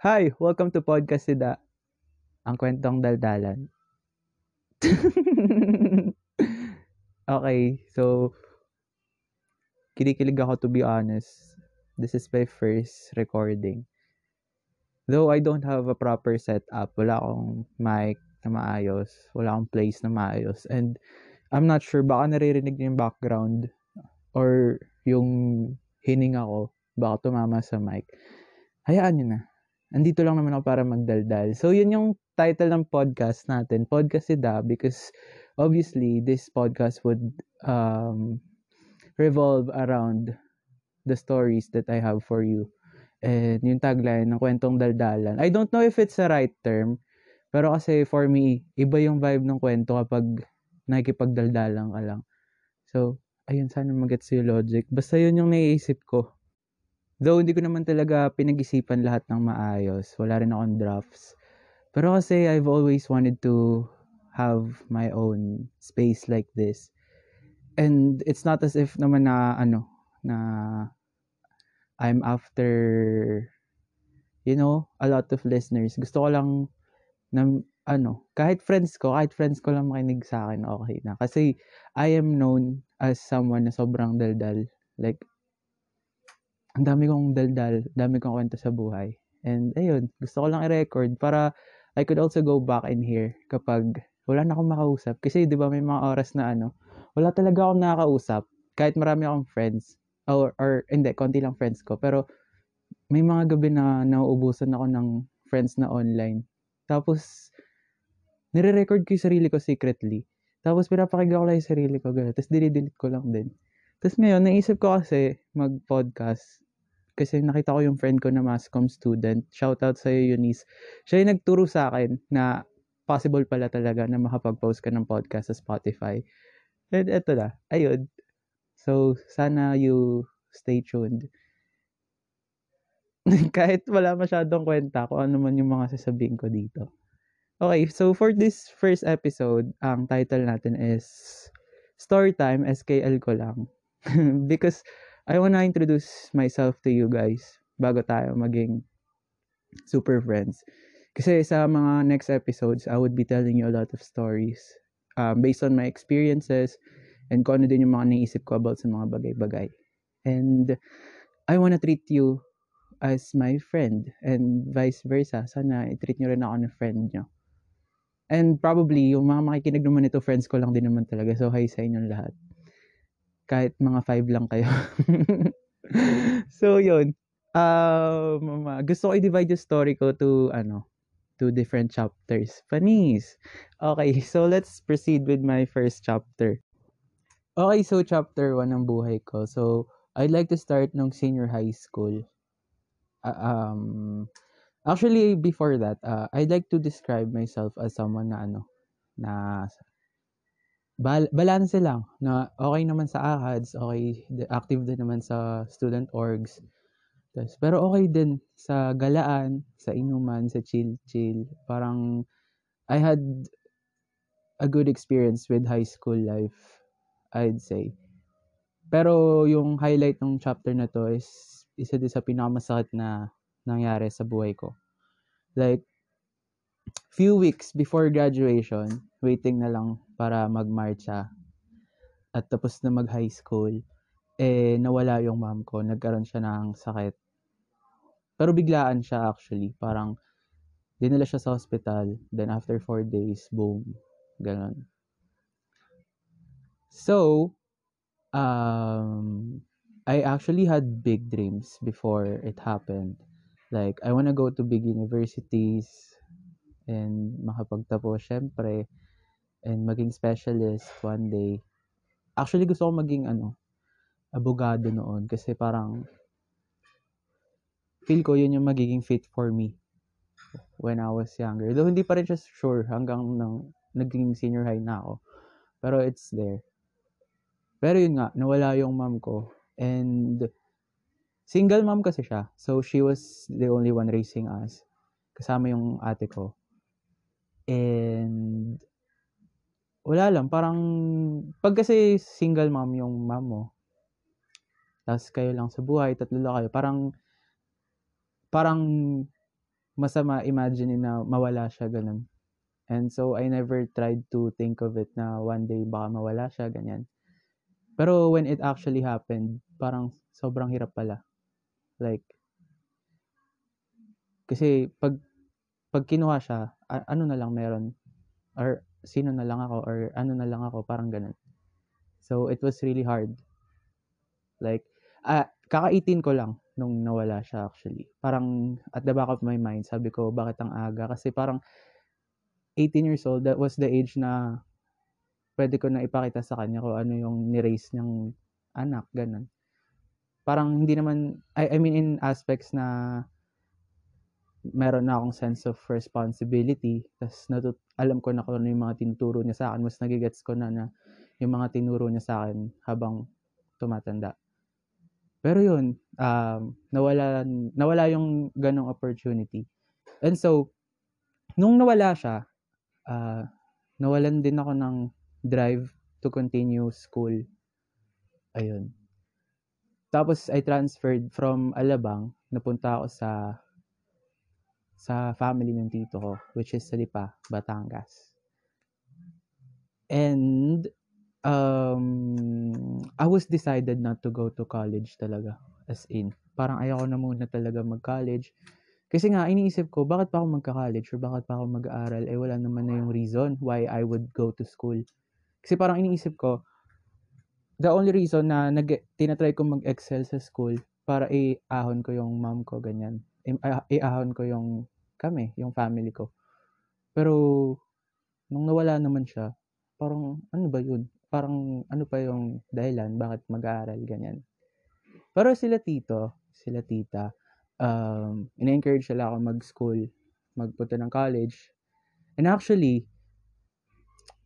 Hi! Welcome to Podcast ni Da, ang kwentong daldalan. Okay, so kinikilig ako to be honest. This is my first recording. Though I don't have a proper setup, wala akong mic na maayos, wala akong place na maayos, and I'm not sure, baka naririnig niyo yung background or yung hininga ko, baka tumama sa mic. Hayaan niyo na. Andito lang naman ako para magdaldal. So, yun yung title ng podcast natin. Podcast si Da, because obviously, this podcast would revolve around the stories that I have for you. And yung tagline ng kwentong daldalan. I don't know if it's the right term, pero kasi for me, iba yung vibe ng kwento kapag nakikipagdaldalan ka lang. So, ayun, sana mag-gets yung logic. Basta yun yung naiisip ko. Though hindi ko naman talaga pinag-isipan lahat ng maayos. Wala rin akong drafts. Pero kasi I've always wanted to have my own space like this. And it's not as if naman na I'm after, a lot of listeners. Gusto ko lang na, kahit friends ko lang makinig sa akin, okay na. Kasi I am known as someone na sobrang daldal. Like, ang dami kong daldal, dami kong kwento sa buhay. And ayun, gusto ko lang i-record para I could also go back in here kapag wala na akong makausap. Kasi 'di ba may mga oras na wala talaga akong nakakausap. Kahit marami akong friends or hindi, konti lang friends ko, pero may mga gabi na nauubusan ako ng friends na online. Tapos nire-record ko yung sarili ko secretly. Tapos pinapakinggan ko lang yung sarili ko, ganun. Tapos dinidelete ko lang din. Tapos ngayon, naisip ko kasi mag-podcast kasi nakita ko yung friend ko na mass-com student. Shoutout sa'yo, Eunice. Siya yung nagturo sa akin na possible pala talaga na makapag-post ka ng podcast sa Spotify. And eto na, ayun. So, sana you stay tuned. Kahit wala masyadong kwenta kung ano man yung mga sasabihin ko dito. Okay, so for this first episode, ang title natin is Storytime, SKL ko lang. Because I wanna introduce myself to you guys bago tayo maging super friends. Kasi sa mga next episodes, I would be telling you a lot of stories based on my experiences and kung ano din yung mga naisip ko about sa mga bagay-bagay. And I wanna treat you as my friend and vice versa. Sana i-treat nyo rin ako na friend nyo. And probably, yung mga makikinig naman ito, friends ko lang din naman talaga. So, hi sa inyong lahat. Kahit mga 5 lang kayo. So, yun. Gusto ko i-divide yung story ko to, to different chapters. Panis! Okay, so let's proceed with my first chapter. Okay, so chapter 1 ng buhay ko. So, I'd like to start nung senior high school. Actually, before that, I'd like to describe myself as someone na, na balance lang, na okay naman sa ACADS, okay, active din naman sa student orgs, pero okay din sa galaan, sa inuman, sa chill-chill. Parang, I had a good experience with high school life, I'd say. Pero yung highlight ng chapter na to is isa din sa pinakamasakit na nangyari sa buhay ko. Like, few weeks before graduation, waiting na lang para magmarcha at tapos na mag-high school, nawala yung mom ko. Nagkaroon siya ng sakit. Pero biglaan siya actually. Parang, dinala siya sa hospital. Then after 4 days, boom. Ganon. So, I actually had big dreams before it happened. Like, I wanna go to big universities and makapagtapos, syempre, and maging specialist one day. Actually, gusto ko maging, abogado noon. Kasi parang, feel ko yun yung magiging fit for me when I was younger. Though, hindi pa rin siya sure hanggang naging senior high na ako. Pero, it's there. Pero yun nga, nawala yung mom ko. And, single mom kasi siya. So, she was the only one raising us. Kasama yung ate ko. And, wala lang, parang, pag kasi single mom yung mom mo, tapos kayo lang sa buhay, tatlo lang kayo, parang masama imagine na mawala siya, ganun. And so, I never tried to think of it na one day baka mawala siya, ganyan. Pero when it actually happened, parang sobrang hirap pala. Like, kasi pag kinuha siya, ano na lang meron? Or sino na lang ako? Or ano na lang ako? Parang ganun. So, it was really hard. Like, kaka-18 ko lang nung nawala siya actually. Parang at the back of my mind, sabi ko, bakit ang aga? Kasi parang 18 years old, that was the age na pwede ko na ipakita sa kanya kung ano yung ni-raise niyang anak, ganun. Parang hindi naman, I mean in aspects na meron na akong sense of responsibility, tas alam ko na kung ano yung mga tinuturo niya sa akin, mas nagigets ko na yung mga tinuro niya sa akin habang tumatanda. Pero yun, nawala yung ganong opportunity. And so, nung nawala siya, nawalan din ako ng drive to continue school. Ayun. Tapos, I transferred from Alabang, napunta ako sa family ng tito ko, which is sa Lipa, Batangas. And, I was decided not to go to college talaga. As in, parang ayaw ko na muna talaga mag-college. Kasi nga, iniisip ko, bakit pa ako magka-college or bakit pa ako mag-aaral? Eh, wala naman na yung reason why I would go to school. Kasi parang iniisip ko, the only reason na tinatry ko mag-excel sa school para i-ahon ko yung mom ko, ganyan. I-ahon ko yung family ko. Pero, nung nawala naman siya, parang, ano ba yun? Parang ano pa yung dahilan, bakit mag-aaral, ganyan. Pero sila tito, sila tita, ina-encourage sila ako mag-school, magpunta ng college. And actually,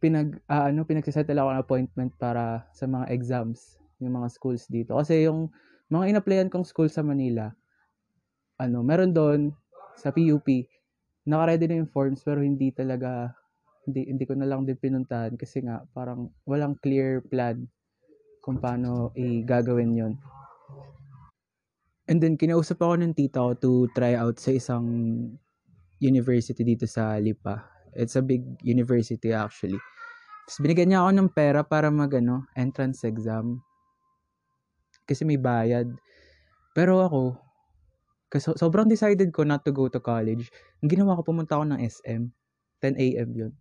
pinagsisettle ako ng appointment para sa mga exams, yung mga schools dito. Kasi yung mga in-applyan kong school sa Manila, meron doon, sa PUP, nakaready na yung forms, pero hindi talaga... Hindi ko na lang din pinuntahan kasi nga parang walang clear plan kung paano i-gagawin yun. And then, kinausap ako ng tita ko to try out sa isang university dito sa Lipa. It's a big university actually. Tapos, binigyan niya ako ng pera para mag entrance exam. Kasi may bayad. Pero ako, kasi sobrang decided ko not to go to college. Ang ginawa ko, pumunta ako ng SM. 10 a.m. yun.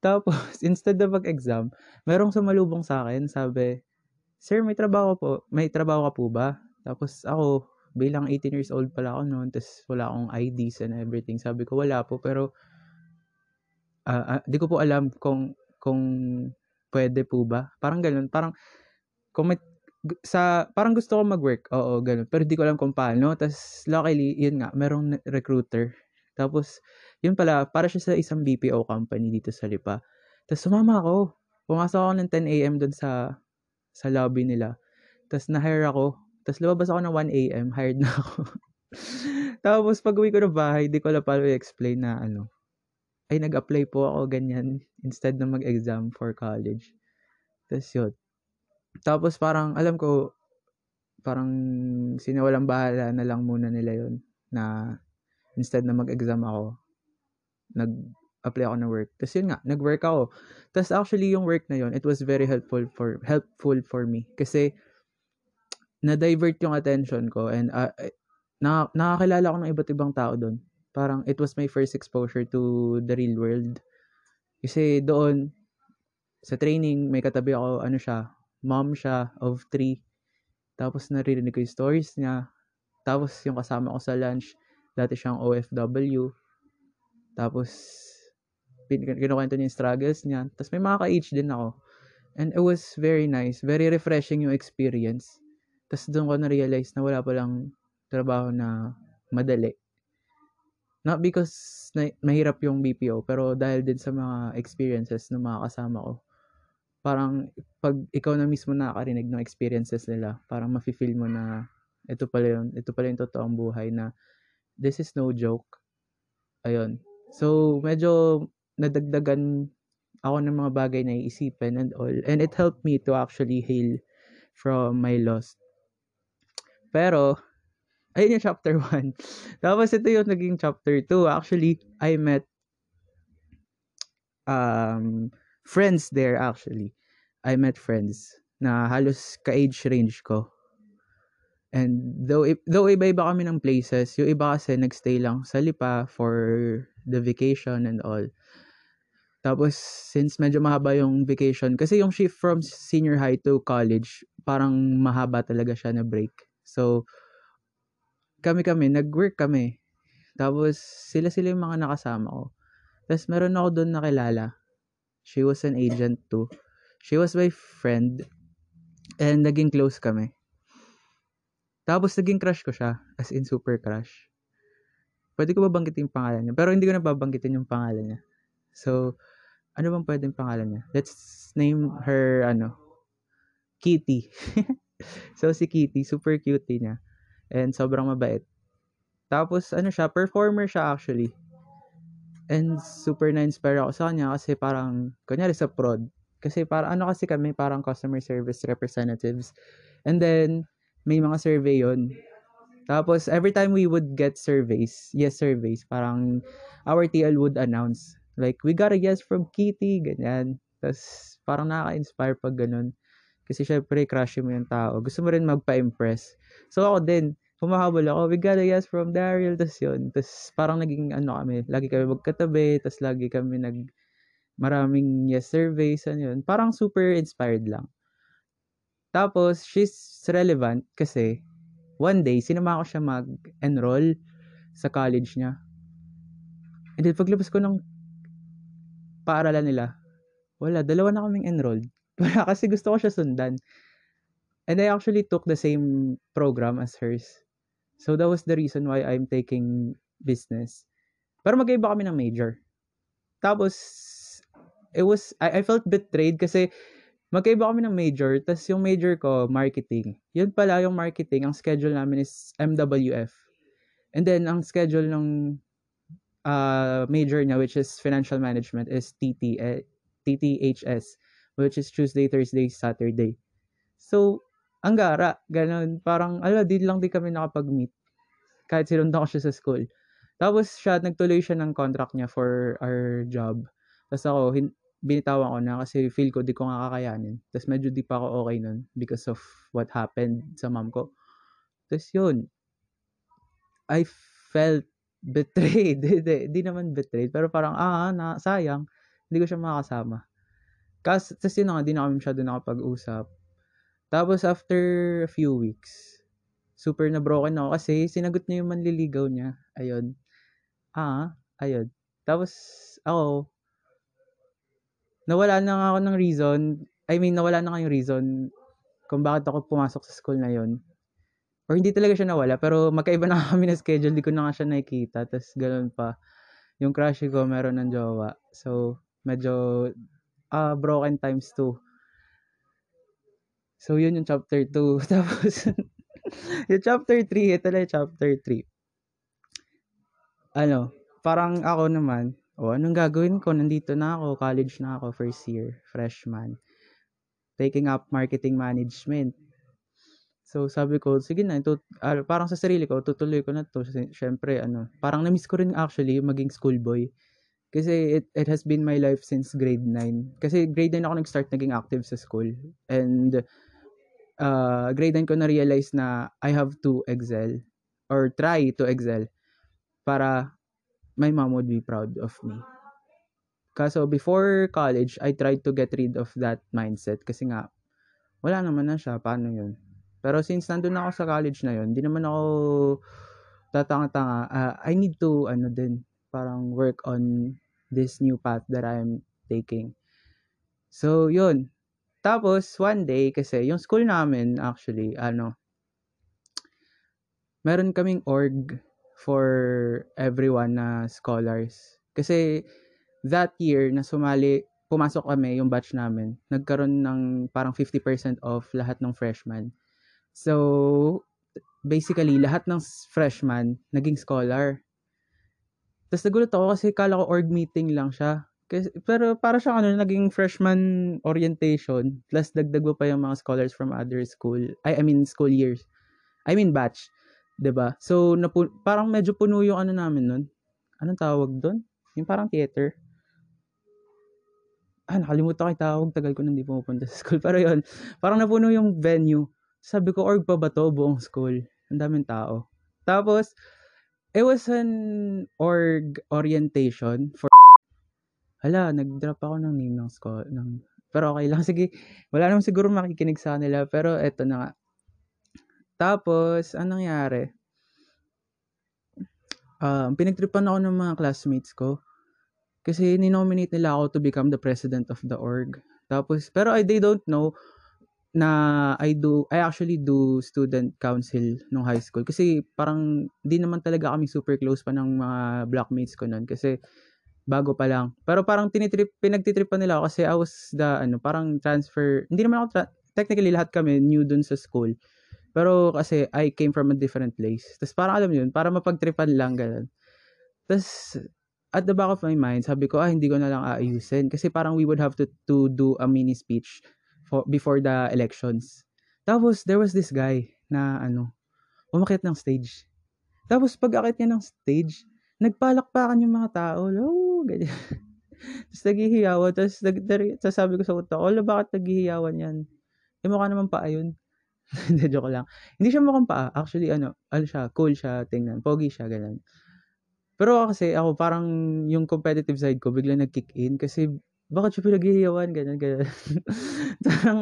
Tapos, instead na mag-exam, merong sumalubong sa akin, sabi, Sir, may trabaho ka po ba? Tapos ako, bilang 18 years old pala ako noon, tapos wala akong IDs and everything. Sabi ko, wala po, pero di ko po alam kung pwede po ba. Parang ganun, parang parang gusto ko mag-work. Oo, ganun. Pero di ko alam kung paano. Tapos, luckily, yun nga, merong recruiter. Tapos, yun pala, para siya sa isang BPO company dito sa Lipa. Tapos sumama ako. Pumasok ako ng 10 a.m. doon sa lobby nila. Tapos na-hire ako. Tapos lumabas ako ng 1 a.m. Hired na ako. Tapos pag-uwi ko na bahay, di ko na pala i-explain na ay nag-apply po ako ganyan instead na mag-exam for college. Tapos yun. Tapos parang alam ko, parang sinawalang bahala na lang muna nila yun na instead na mag-exam ako, nag-apply ako ng work. Tapos yun nga, nag-work ako. Tapos actually, yung work na yun, it was very helpful for me. Kasi, na-divert yung attention ko and nakakilala ko ng iba't ibang tao doon. Parang, it was my first exposure to the real world. Kasi doon, sa training, may katabi ako, mom siya of 3. Tapos, naririnig ko yung stories niya. Tapos, yung kasama ko sa lunch, dati siyang OFW. Tapos, kinukwento niya yung struggles niya. Tapos, may mga ka-age din ako. And it was very nice. Very refreshing yung experience. Tapos, doon ko na-realize na wala palang trabaho na madali. Not because mahirap yung BPO, pero dahil din sa mga experiences ng mga kasama ko. Parang, pag ikaw na mismo nakakarinig ng experiences nila, parang mafe-feel mo na ito pala yung totoong buhay na this is no joke. Ayun. So, medyo nadagdagan ako ng mga bagay na iisipin and all. And it helped me to actually heal from my loss. Pero, ayun yung chapter 1. Tapos ito yung naging chapter 2. Actually, I met friends there actually. I met friends na halos ka-age range ko. And though iba-iba kami ng places, yung iba kasi nagstay lang sa Lipa for the vacation and all. Tapos, since medyo mahaba yung vacation, kasi yung shift from senior high to college, parang mahaba talaga siya na break. So, kami, nag-work kami. Tapos, sila yung mga nakasama ko. Tapos, meron ako doon nakilala. She was an agent too. She was my friend. And naging close kami. Tapos, naging crush ko siya. As in, super crush. Pwede ko babanggitin yung pangalan niya. Pero hindi ko na babanggitin yung pangalan niya. So, ano bang pwedeng pangalan niya? Let's name her, Kitty. So, si Kitty, super cute niya. And sobrang mabait. Tapos, performer siya actually. And super na-inspire ako sa kanya kasi parang, kunyari sa prod. Kasi parang, kasi kami, parang customer service representatives. And then, may mga survey yun. Tapos, every time we would get surveys, parang our TL would announce, like, we got a yes from Kitty, ganyan. Tapos, parang nakaka-inspire pag ganun. Kasi syempre, crush mo yung tao. Gusto mo rin magpa-impress. So, ako din, humahabol ako, we got a yes from Daryl. Tapos yun. Tapos, parang naging, kami, lagi kami magkatabi. Tapos, lagi kami maraming yes surveys. Yun. Parang super inspired lang. Tapos, she's relevant kasi, one day, sinama ko siya mag-enroll sa college niya. And then, paglabas ko ng paaralan nila, wala, dalawa na kaming enrolled. Wala, kasi gusto ko siya sundan. And I actually took the same program as hers. So that was the reason why I'm taking business. Pero magkaiba kami ng major. Tapos, it was, I felt betrayed kasi magkaiba kami ng major, tapos yung major ko, marketing. Yun pala yung marketing, ang schedule namin is MWF. And then, ang schedule ng major niya, which is financial management, is TTHS, which is Tuesday, Thursday, Saturday. So, ang gara, ganun, parang, di kami nakapag-meet, kahit sinundan ko siya sa school. Tapos siya, nagtuloy siya ng contract niya for our job. Tapos ako, binitawan ko na kasi feel ko, di ko nga kakayanin. Tapos medyo di pa ako okay nun because of what happened sa mom ko. Tapos yun, I felt betrayed. Di naman betrayed. Pero parang, sayang. Hindi ko siya makakasama. Kasi di na kami masyado nakapag-usap. Tapos, after a few weeks, super na broken ako kasi sinagot niya yung manliligaw niya. Ayun. Ayun. Tapos, ako, nawala na nga yung reason kung bakit ako pumasok sa school na yun. Or hindi talaga siya nawala, pero magkaiba na kami na schedule, di ko na nga siya nakikita. Tapos ganoon pa, yung crush ko meron ng jowa. So, medyo broken times 2. So, yun yung chapter 2. Tapos, yung chapter 3, ito lang yung chapter 3. Parang ako naman, anong gagawin ko? Nandito na ako, college na ako, first year, freshman. Taking up marketing management. So, sabi ko, sige na, parang sa sarili ko, tutuloy ko na to. Siyempre, parang na-miss ko rin actually maging schoolboy. Kasi it has been my life since grade 9. Kasi grade 9 ako nag-start naging active sa school. And grade 9 ko na-realize na I have to excel or try to excel para my mom would be proud of me. Kaso before college, I tried to get rid of that mindset kasi nga, wala naman na siya, paano yun? Pero since nandun ako sa college na yun, hindi naman ako tatanga-tanga. I need to, parang work on this new path that I'm taking. So, yun. Tapos, one day, kasi yung school namin, actually, meron kaming org for everyone na scholars. Kasi, that year na pumasok kami, yung batch namin, nagkaroon ng parang 50% off lahat ng freshmen. So, basically, lahat ng freshman naging scholar. Tapos nagulat ako kasi kala ko org meeting lang siya. Pero para siyang naging freshman orientation. Plus, dagdag pa yung mga scholars from other school. I mean, batch. 'Diba? So parang medyo puno yung ano namin nun. Anong tawag doon? Yung parang theater. Nakalimutan ko yung tawag. Tagal ko nang hindi pumupunta sa school. Pero yun, parang napuno yung venue. Sabi ko, org pa ba to? Buong school. Ang daming tao. Tapos, it was an org orientation for... Hala, nag-drop ako ng name ng school. Pero okay lang. Sige, wala naman siguro makikinig sa nila. Pero eto na nga. Tapos, anong nangyari? Pinagtripan ako ng mga classmates ko. Kasi ninominate nila ako to become the president of the org. Tapos, pero they don't know na I actually do student council nung high school. Kasi parang di naman talaga kami super close pa ng mga blockmates ko nun. Kasi bago pa lang. Pero parang pinagtitripan nila ako kasi I was parang transfer. Hindi naman ako, technically lahat kami new dun sa school. Pero kasi I came from a different place. Tapos parang alam yun, para mapagtripan lang ganun. Tapos at the back of my mind, sabi ko, hindi ko na lang aayusin. Kasi parang we would have to do a mini speech before the elections. Tapos, there was this guy na, umakyat ng stage. Tapos, pag akyat niya ng stage, nagpalakpakan yung mga tao. Oh, ganyan. Tapos, naghihiyawan. Tapos, sabi ko sa utak, bakit naghihiyawan yan? Yung mukha naman paa yun. Joke lang. Hindi siya mukhang paa. Actually, siya, cool siya, tingnan. Pogi siya, ganyan. Pero kasi, ako parang yung competitive side ko, bigla nag-kick in. Kasi, bakit siya pinaghihiyawan, ganyan, ganyan. Parang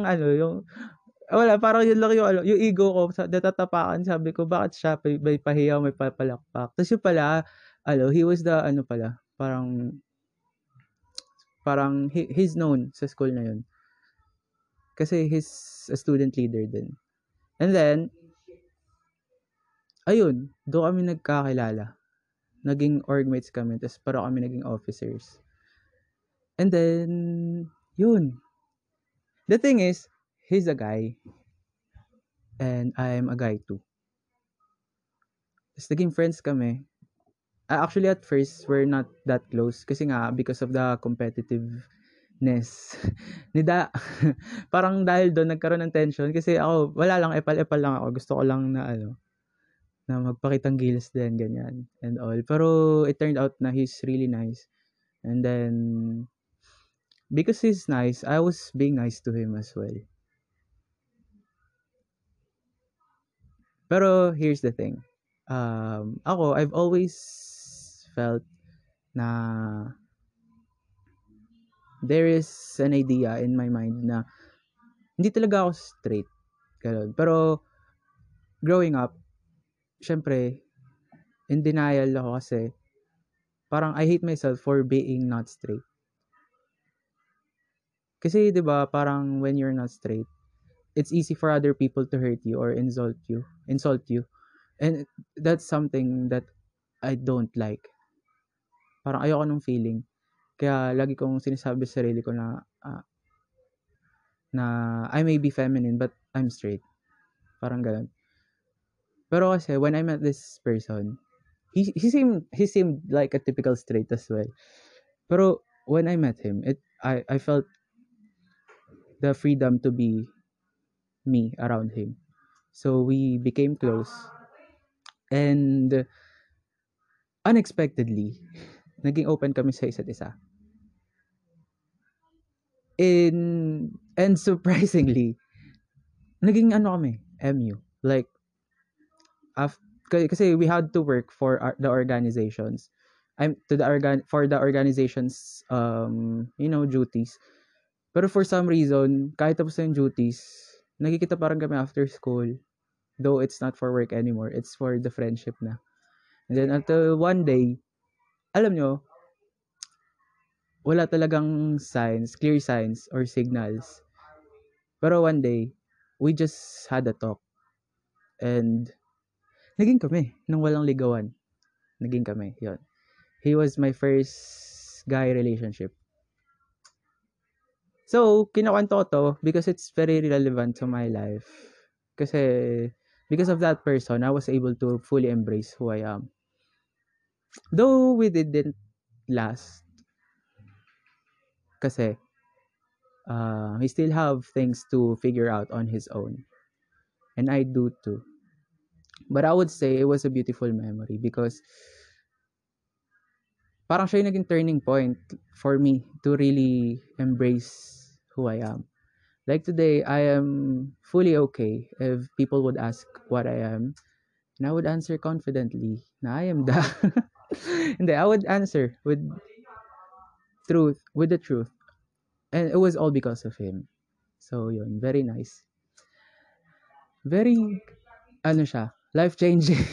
parang yun lang yung ego ko, natatapakan, sabi ko, bakit siya may pahiyaw, may papalakpak. Tapos yun pala, he was the, parang he's known sa school na yun. Kasi he's a student leader din. And then, ayun, doon kami nagkakilala. Naging orgmates kami, tapos parang kami naging officers. And then, yun. The thing is, he's a guy. And I'm a guy too. Tapos naging friends kami. Actually, at first, we're not that close. Kasi nga, because of the competitiveness. Parang dahil doon, nagkaroon ng tension. Kasi ako, wala lang, epal-epal lang ako. Gusto ko lang na, na magpakitang gilas din, ganyan. And all. Pero, it turned out na he's really nice. And then... because he's nice, I was being nice to him as well. Pero here's the thing. I've always felt na there is an idea in my mind na hindi talaga ako straight. Ganun. Pero growing up, syempre, in denial ako kasi parang I hate myself for being not straight. Kasi, di ba, parang when you're not straight, it's easy for other people to hurt you or insult you. And that's something that I don't like. Parang ayoko nung feeling. Kaya lagi kong sinasabi sa sarili ko na na I may be feminine but I'm straight. Parang ganun. Pero kasi when I met this person, he seemed like a typical straight as well. Pero when I met him, I felt the freedom to be me around him. So we became close. And unexpectedly, naging open kami sa isa't isa. And surprisingly, naging kami, MU. Like, kasi we had to work for the organizations. For the organization's, duties. Pero for some reason, kahit tapos na yung duties, nagkikita parang kami after school. Though it's not for work anymore. It's for the friendship na. And then until one day, alam nyo, wala talagang signs, clear signs or signals. Pero one day, we just had a talk. And naging kami nang walang ligawan. Naging kami, yun. He was my first guy relationship. So, kinukwento ko to because it's very relevant to my life. Kasi, because of that person, I was able to fully embrace who I am. Though, we didn't last. Kasi, he still have things to figure out on his own. And I do too. But I would say it was a beautiful memory because parang siya yung naging turning point for me to really embrace who I am. Like today, I am fully okay if people would ask what I am. And I would answer confidently na I am Da. And I would answer with the truth. And it was all because of him. So yun, very nice. Very, life-changing.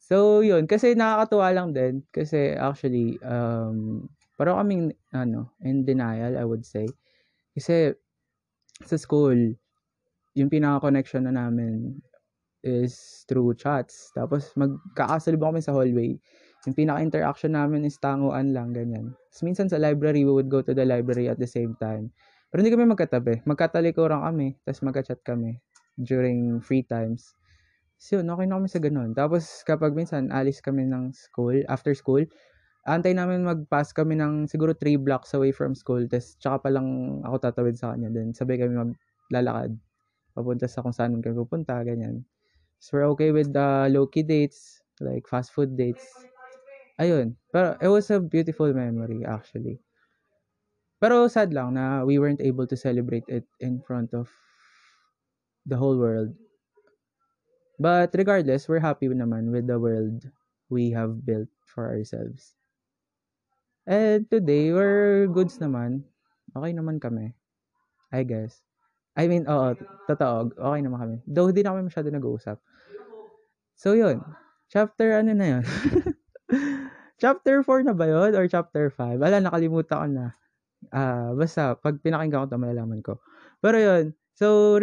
So yun, kasi nakakatuwa lang din. Kasi actually, parang kaming, in denial, I would say. Kasi sa school, yung pinaka-connection na namin is through chats. Tapos magkakasalubong kami sa hallway. Yung pinaka-interaction namin is tanguan lang, ganyan. So minsan sa library, we would go to the library at the same time. Pero hindi kami magkatabi. Magkatalikuran kami, tapos magka-chat kami during free times. So, okay na kami sa ganun. Tapos, kapag minsan, alis kami ng school, after school, antay namin mag-pass kami ng siguro 3 blocks away from school. Tapos, tsaka palang ako tatawid sa kanya. Then, sabay kami maglalakad. Papunta sa kung saan kami pupunta, ganyan. So, we're okay with the low-key dates, like fast food dates. Ayun. Pero, it was a beautiful memory, actually. Pero, sad lang na we weren't able to celebrate it in front of the whole world. But regardless, we're happy naman with the world we have built for ourselves. And today, we're goods naman. Okay naman kami. I guess. I mean, oo, totoo. Okay naman kami. Though, hindi na kami masyado nag-uusap. So, yun. Chapter, na yun? Chapter 4 na ba yun? Or chapter 5? Wala, nakalimutan ko na. Basta, pag pinakinggan ko ito, malalaman ko. Pero yun. So,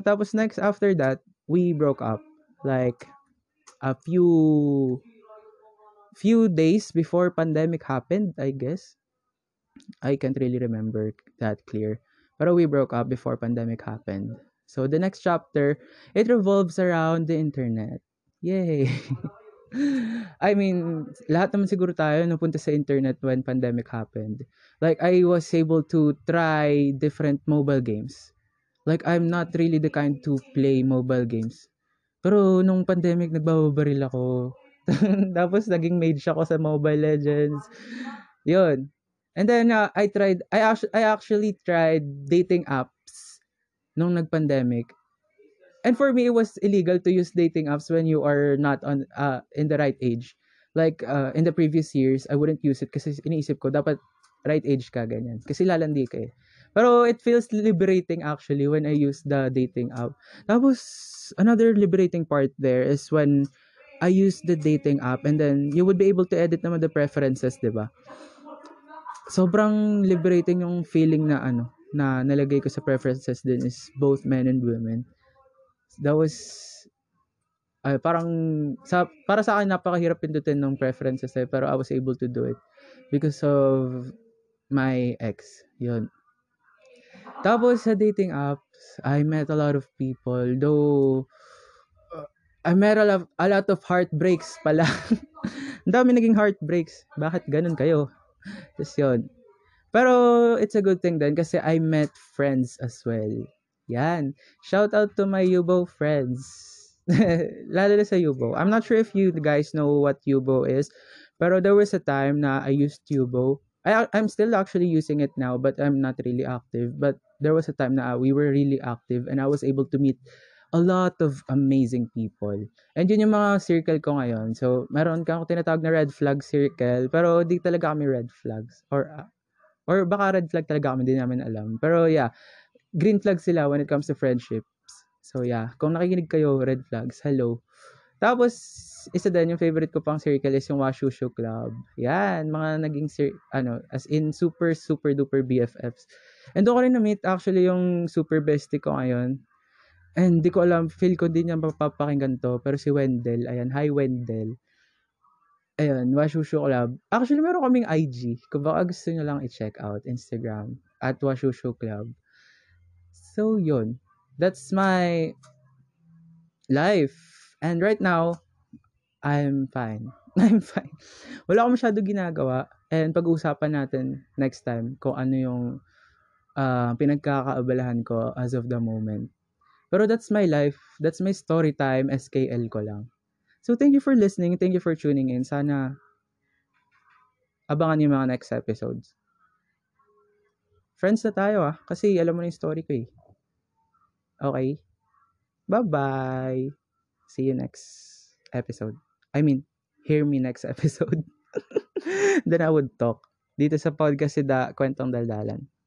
tapos next after that, we broke up like a few days before pandemic happened, I guess. I can't really remember that clear. But we broke up before pandemic happened. So the next chapter, it revolves around the internet. Yay! I mean, lahat naman siguro tayo napunta sa internet when pandemic happened. Like, I was able to try different mobile games. Like, I'm not really the kind to play mobile games. Pero, nung pandemic, nagbabaril ako. Tapos, naging mage ako sa Mobile Legends. Yun. And then, I actually tried dating apps nung nag-pandemic. And for me, it was illegal to use dating apps when you are not on in the right age. Like, in the previous years, I wouldn't use it kasi iniisip ko, dapat right age ka, ganyan. Kasi lalandi ka eh. Pero it feels liberating actually when I use the dating app. Tapos, another liberating part there is when I use the dating app and then you would be able to edit naman the preferences, diba? Sobrang liberating yung feeling na na nalagay ko sa preferences din is both men and women. That was, para sa akin napakahirap pindutin ng preferences eh, pero I was able to do it because of my ex. Yun. Tapos sa dating apps, I met a lot of people. Though, I met a lot of heartbreaks pala. Ang dami naging heartbreaks. Bakit ganun kayo? Just yun. Pero, it's a good thing din kasi I met friends as well. Yan. Shout out to my Yubo friends. Lalo na sa Yubo. I'm not sure if you guys know what Yubo is. Pero there was a time na I used Yubo. I'm still actually using it now, but I'm not really active. But there was a time na we were really active and I was able to meet a lot of amazing people. And yun yung mga circle ko ngayon. So, meron kang tinatawag na red flag circle, pero di talaga kami red flags. Or baka red flag talaga kami, di namin alam. Pero yeah, green flag sila when it comes to friendships. So yeah, kung nakikinig kayo, red flags, hello. Tapos, isa din, yung favorite ko pang circle is yung Washu Show Club. Yan, mga naging, as in super, super duper BFFs. And doon ko rin na-meet actually yung super bestie ko ngayon. And di ko alam, feel ko din niya mapapakinggan to. Pero si Wendel, ayan, hi Wendel. Ayan, Washu Show Club. Actually, meron kaming IG. Kung baka gusto nyo lang i-check out, Instagram, at Washu Show Club. So, yun. That's my life. And right now, I'm fine. Wala akong masyado ginagawa. And pag-uusapan natin next time kung ano yung pinagkakaabalahan ko as of the moment. Pero that's my life. That's my story time. SKL ko lang. So, thank you for listening. Thank you for tuning in. Sana abangan yung mga next episodes. Friends na tayo ah. Kasi alam mo na yung story ko eh. Okay? Bye-bye. See you next episode. I mean, hear me next episode. Then I would talk. Dito sa podcast si Da, Kwentong Daldalan.